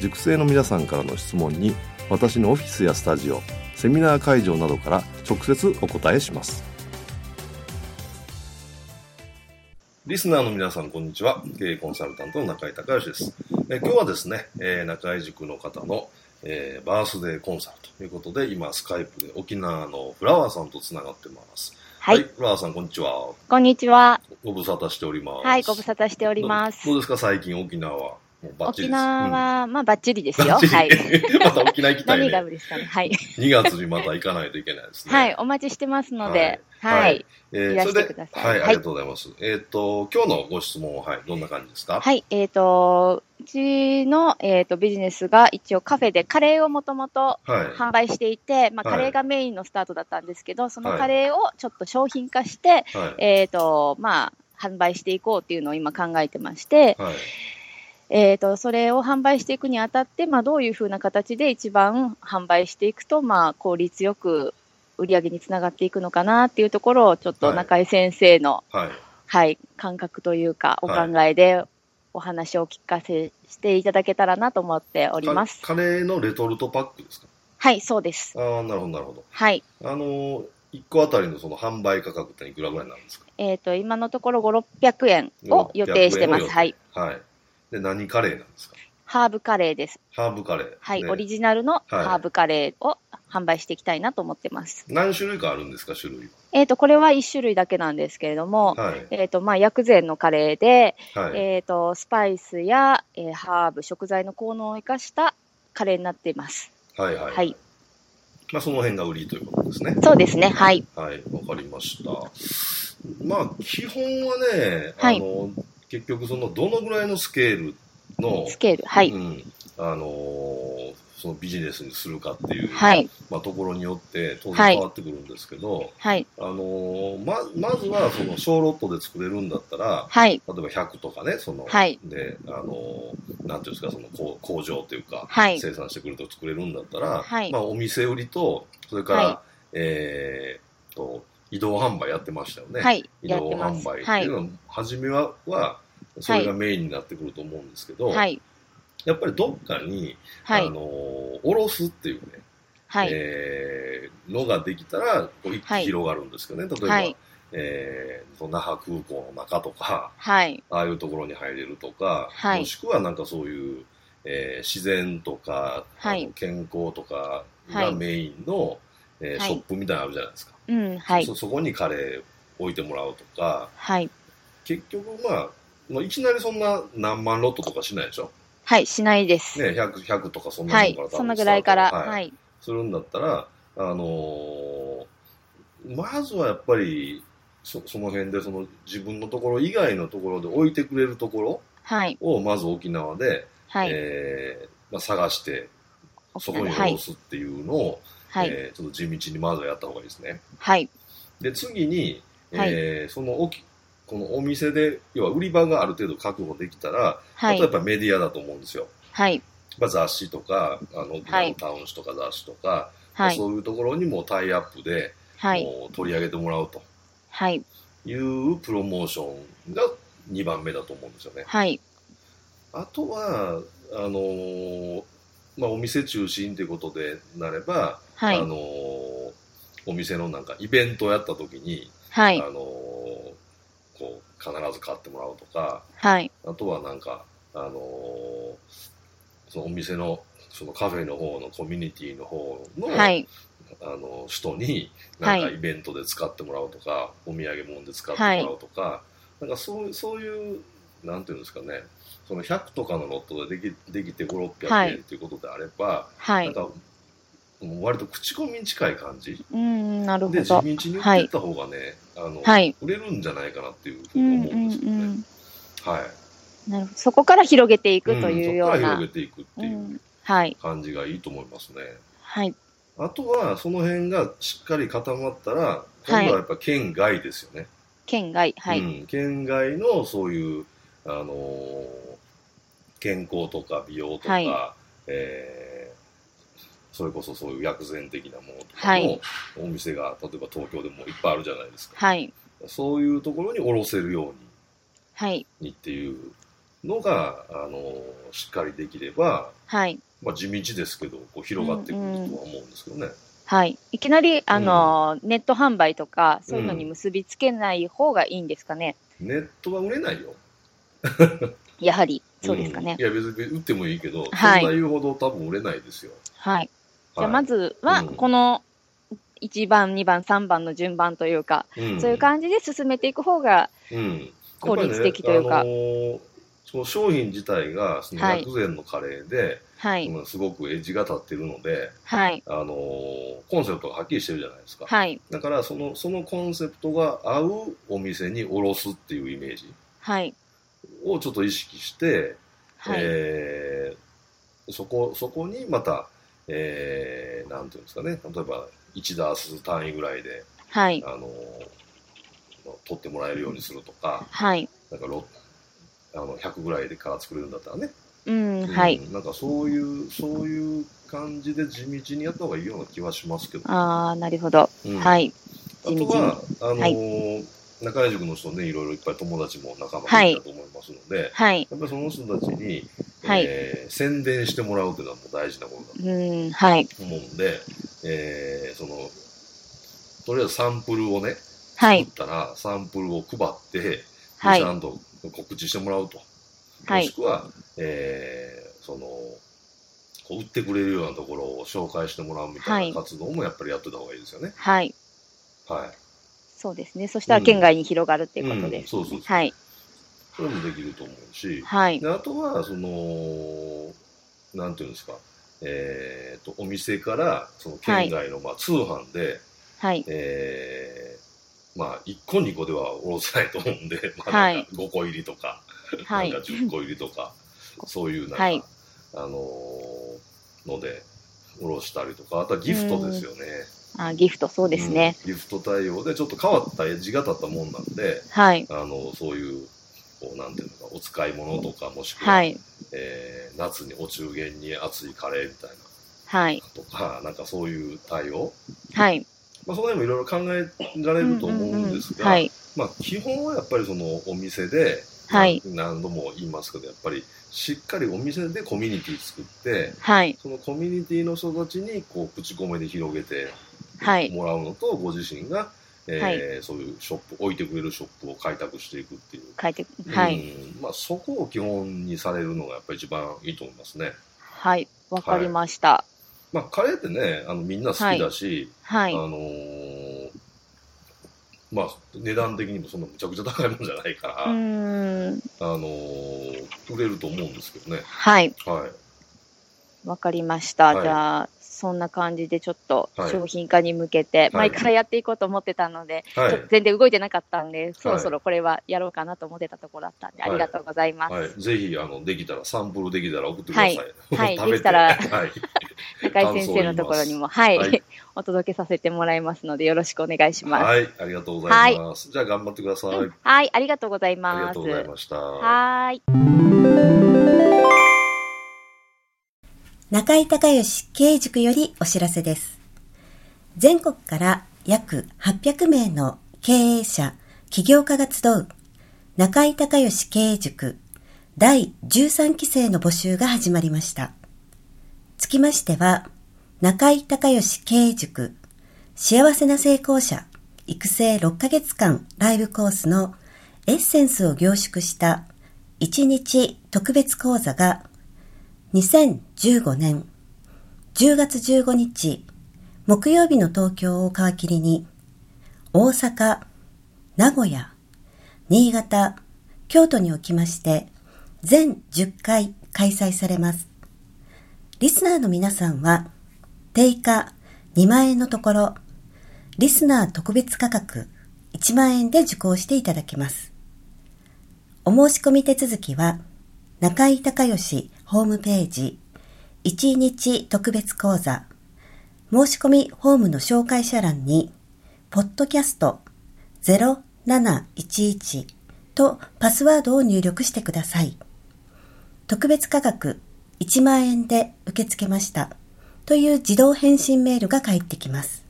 塾生の皆さんからの質問に私のオフィスやスタジオ、セミナー会場などから直接お答えします。リスナーの皆さんこんにちは、経営コンサルタントの中井孝義です。今日はですね、中井塾の方の、バースデーコンサルということで、今スカイプで沖縄のフラワーさんとつながってます。はい、フラワーさんこんにちは。こんにちは。ご無沙汰しております。はい、ご無沙汰しております。どうですか最近沖縄は？沖縄は、まあバッチリですよ。はい。また沖縄行きたいね。何がですかね。はい。2月にまた行かないといけないですね。はい、お待ちしてますので、はい。はいいらしてください。はい、ありがとうございます。今日のご質問は、はい、どんな感じですか？はい、うちの、ビジネスが一応カフェでカレーをもともと販売していて、はい、まあ、カレーがメインのスタートだったんですけど、そのカレーをちょっと商品化して、はい、まあ、販売していこうっていうのを今考えてまして、はい、それを販売していくにあたって、まあ、どういうふうな形で一番販売していくと、まあ、効率よく売り上げにつながっていくのかなっていうところを、ちょっと中井先生の、はいはい、感覚というか、お考えでお話を聞かせしていただけたらなと思っております。カレーのレトルトパックですか？はい、そうです。ああ、なるほど、なるほど。はい。1個あたりのその販売価格っていくらぐらいなんですか？今のところ5、600円を予定してます。はい。はい。で、何カレーなんですか？ハーブカレーです。ハーブカレー、はい、ね、オリジナルのハーブカレーを販売していきたいなと思ってます。何種類かあるんですか？種類は、これは1種類だけなんですけれども、はい、まあ、薬膳のカレーで、はい、スパイスや、ハーブ、食材の効能を生かしたカレーになっています。はいはい、はい、まあ、その辺が売りということですね。そうですね。はい、はい、わかりました。まあ基本はね、はい、結局そのどのぐらいのスケール、はい、うん、そのビジネスにするかっていう、はい、まあ、ところによって当然変わってくるんですけど、はい、まずはその小ロットで作れるんだったら、はい、例えば100とかね、その、はい、で、なんていうんですか、その工場というか、はい、生産してくると作れるんだったら、はい、まあ、お店売りと、それから、はい、移動販売やってましたよね。はい、移動販売っていうのは、はい、初めはそれがメインになってくると思うんですけど、はい、やっぱりどっかに、はい、卸すっていうね、はい、のができたらこう一気に広がるんですけどね。はい、例えば、はい、那覇空港の中とか、はい、ああいうところに入れるとか、はい、もしくはなんかそういう、自然とか、はい、健康とかがメインの、はい、ショップみたいなのあるじゃないですか。はい、うん、はい、そこにカレー置いてもらうとか、はい、結局、まあ、いきなりそんな何万ロットとかしないでしょ？はい、しないです。ね、100とかそんなのから、はい、そんなぐらいから、はいはい、するんだったら、まずはやっぱりその辺でその自分のところ以外のところで置いてくれるところをまず沖縄で、はい、まあ、探してそこに戻すっていうのを、はい、ちょっと地道にまずはやった方がいいですね。はい。で、次に、そのこのお店で、要は売り場がある程度確保できたら、はい、あとやっぱメディアだと思うんですよ。はい。まあ、雑誌とか、沖縄のタウン誌とか雑誌とか、はい、まあ、そういうところにもタイアップで、はい、もう取り上げてもらうと。はい。いうプロモーションが2番目だと思うんですよね。はい。あとは、まあ、お店中心ということでなれば、はい、お店のなんかイベントをやった時に、はい、こう必ず買ってもらうとか、はい、あとはなんか、そのお店のそのカフェの方のコミュニティの方の、はい、あの人になんかイベントで使ってもらうとか、はい、お土産物で使ってもらうとか、はい、なんかそういうなんていうんですかね、その100とかのロットでできて5、600円ということであれば、はい、なんか割と口コミに近い感じ、うん、なるほど。で地道に売っていった方がね、はい、はい、売れるんじゃないかなっていうふうに思うんですけどね、うんうんうん、はい、なるほど。そこから広げていくというような、うん、そこから広げていくっていう感じがいいと思いますね、うん、はい、あとはその辺がしっかり固まったら今度はやっぱ県外ですよね、はい、県外、はい、うん、県外のそういう健康とか美容とか、はい、それこそそういう薬膳的なものとかのお店が、はい、例えば東京でもいっぱいあるじゃないですか、はい、そういうところに卸せるように、はい、っていうのが、しっかりできれば、はい、まあ、地道ですけどこう広がってくるとは思うんですけどね、うんうん、はい、いきなり、うん、ネット販売とかそういうのに結びつけない方がいいんですかね、うん、ネットは売れないよやはりそうですかね、うん、いや別に売ってもいいけど、はい、そんな言うほど多分売れないですよ、はい、はい、じゃあまずは、うん、この1番2番3番の順番というか、うん、そういう感じで進めていく方が効率的というか、うん、ね、その商品自体がその薬膳のカレーで、はい、すごくエッジが立ってるので、はい、コンセプトがはっきりしてるじゃないですか、はい、だからそのコンセプトが合うお店に卸すっていうイメージ、はい、をちょっと意識して、はい、そこにまた、なんていうんですかね、例えば1ダース単位ぐらいで、はい、取ってもらえるようにするとか、はい、なんか100ぐらいでから作れるんだったらね、うん、うん、はい、なんかそういう感じで地道にやった方がいいような気はしますけど、ああ、なるほど、うん、はい、あとははい中井塾の人ね、いろいろいっぱい友達も仲間がいたと思いますので、はい、やっぱりその人たちに、はい、宣伝してもらうというのはもう大事なことだと思うんで、はい、とりあえずサンプルをね、作ったら、はい、サンプルを配って、はい、ちゃんと告知してもらうと、はい、もしくは、こう売ってくれるようなところを紹介してもらうみたいな活動もやっぱりやってた方がいいですよね。はい、はい、そうですね。そしたら県外に広がるっていうことです。そうそう。はい。それもできると思うし、はい。で、あとはなんていうんですか、お店からその県外の、はい、まあ通販で、はい。まあ1個2個では卸せないと思うんで、まあなんか5個入りとか、はい、なんか10個入りとか、そういうなんか、はい、ので卸したりとか、あとはギフトですよね。あ、ギフト、そうですね、うん。ギフト対応でちょっと変わったエッジが立ったもんなんで、はい、そういう、こう、なんていうのか、お使い物とか、もしくは、はい、夏にお中元に熱いカレーみたいな、はい、とか、なんかそういう対応、はい。まあ、その辺もいろいろ考えられると思うんですが、うんうんうん、はい、まあ、基本はやっぱりそのお店で、はい、何度も言いますけど、やっぱりしっかりお店でコミュニティ作って、はい、そのコミュニティの人たちに、こう、口コミで広げて、はい、もらうのとご自身が、はい、そういうショップ置いてくれるショップを開拓していくっていう、はい、うん、まあ、そこを基本にされるのがやっぱり一番いいと思いますね。はい、わかりました、はい、まあ、カレーってね、みんな好きだし、はいはい、まあ、値段的にもそんなむちゃくちゃ高いもんじゃないから、うーん、売れると思うんですけどね。はい、はい、わかりました、はい、じゃあそんな感じでちょっと商品化に向けて前からやっていこうと思ってたので、はい、ちょっと全然動いてなかったんで、はい、そろそろこれはやろうかなと思ってたところだったんで、はい、ありがとうございます、はいはい、ぜひできたらサンプルできたら送ってください、はいはい、できたら、はい、中井先生のところにも、はいはい、お届けさせてもらいますのでよろしくお願いします。はい、ありがとうございます、はい、じゃあ頑張ってください、うん、はい、ありがとうございます。ありがとうございました。はい、中井孝義経営塾よりお知らせです。全国から約800名の経営者、起業家が集う中井孝義経営塾第13期生の募集が始まりました。つきましては、中井孝義経営塾幸せな成功者育成6ヶ月間ライブコースのエッセンスを凝縮した1日特別講座が2015年10月15日木曜日の東京を皮切りに大阪、名古屋、新潟、京都におきまして全10回開催されます。リスナーの皆さんは定価2万円のところリスナー特別価格1万円で受講していただけます。お申し込み手続きは中井孝義ホームページ1日特別講座申し込みフォームの紹介者欄にポッドキャスト0711とパスワードを入力してください。特別価格1万円で受け付けましたという自動返信メールが返ってきます。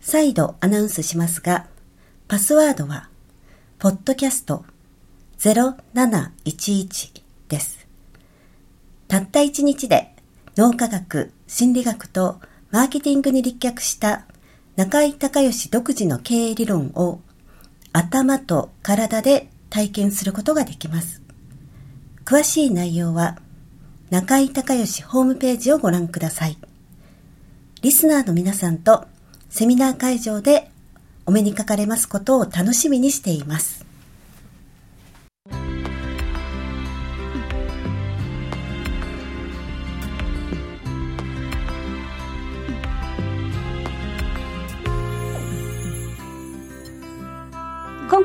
再度アナウンスしますが、パスワードはポッドキャスト0711です。たった1日で脳科学、心理学とマーケティングに立脚した中井孝義独自の経営理論を頭と体で体験することができます。詳しい内容は中井孝義ホームページをご覧ください。リスナーの皆さんとセミナー会場でお目にかかれますことを楽しみにしています。今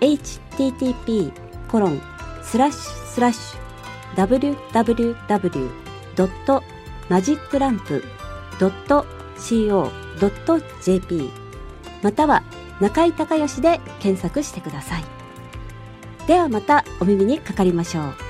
http://www.magiclamp.co.jp または中井孝義で検索してください。ではまたお耳にかかりましょう。